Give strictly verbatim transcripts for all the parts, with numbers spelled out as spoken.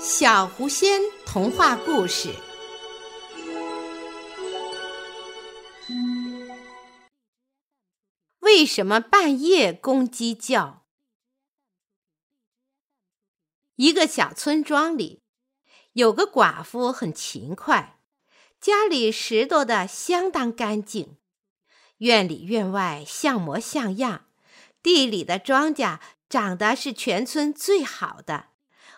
小狐仙童话故事。为什么半夜公鸡叫？一个小村庄里，有个寡妇很勤快，家里拾掇得相当干净，院里院外像模像样，地里的庄稼长得是全村最好的，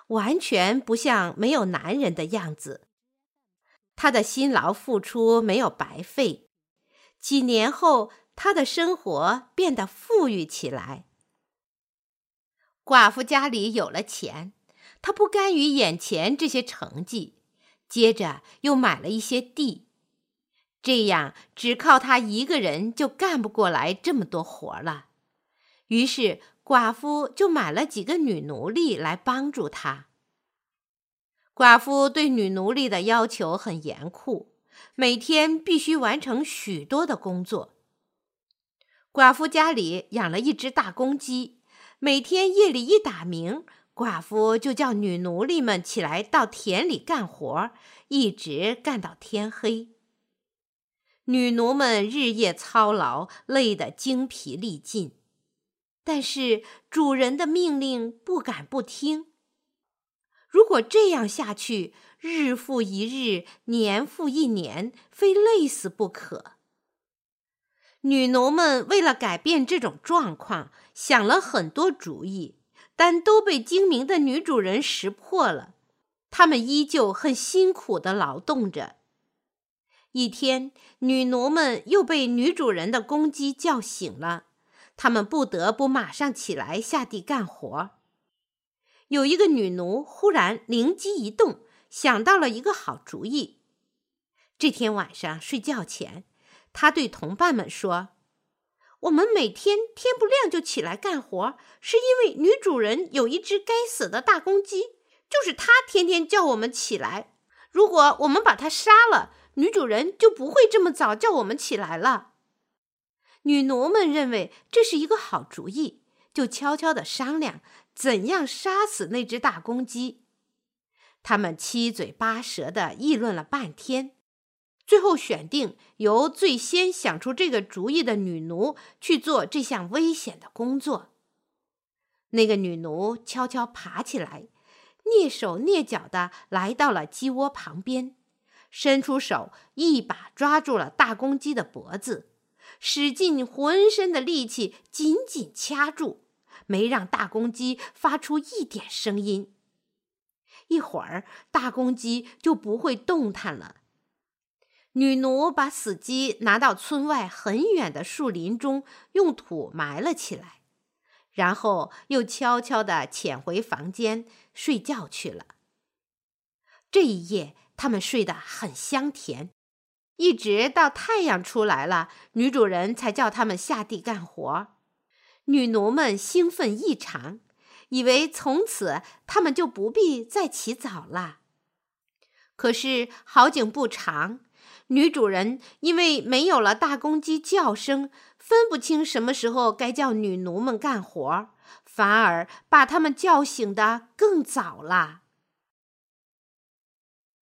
完全不像没有男人的样子。他的辛劳付出没有白费，几年后他的生活变得富裕起来。寡妇家里有了钱，他不甘于眼前这些成绩，接着又买了一些地，这样只靠他一个人就干不过来这么多活了。于是寡妇就买了几个女奴隶来帮助她。寡妇对女奴隶的要求很严酷，每天必须完成许多的工作。寡妇家里养了一只大公鸡，每天夜里一打鸣，寡妇就叫女奴隶们起来到田里干活，一直干到天黑。女奴们日夜操劳，累得精疲力尽。但是主人的命令不敢不听，如果这样下去，日复一日，年复一年，非累死不可。女奴们为了改变这种状况，想了很多主意，但都被精明的女主人识破了。她们依旧很辛苦地劳动着。一天，女奴们又被女主人的公鸡叫醒了，他们不得不马上起来下地干活。有一个女奴忽然灵机一动，想到了一个好主意。这天晚上睡觉前，她对同伴们说：“我们每天天不亮就起来干活，是因为女主人有一只该死的大公鸡，就是她天天叫我们起来。如果我们把她杀了，女主人就不会这么早叫我们起来了。”女奴们认为这是一个好主意，就悄悄地商量怎样杀死那只大公鸡。他们七嘴八舌地议论了半天，最后选定由最先想出这个主意的女奴去做这项危险的工作。那个女奴悄悄爬起来，蹑手蹑脚地来到了鸡窝旁边，伸出手一把抓住了大公鸡的脖子，使尽浑身的力气紧紧掐住，没让大公鸡发出一点声音。一会儿，大公鸡就不会动弹了。女奴把死鸡拿到村外很远的树林中，用土埋了起来，然后又悄悄地潜回房间睡觉去了。这一夜，他们睡得很香甜。一直到太阳出来了，女主人才叫他们下地干活。女奴们兴奋异常，以为从此他们就不必再起早了。可是好景不长，女主人因为没有了大公鸡叫声，分不清什么时候该叫女奴们干活，反而把她们叫醒得更早了。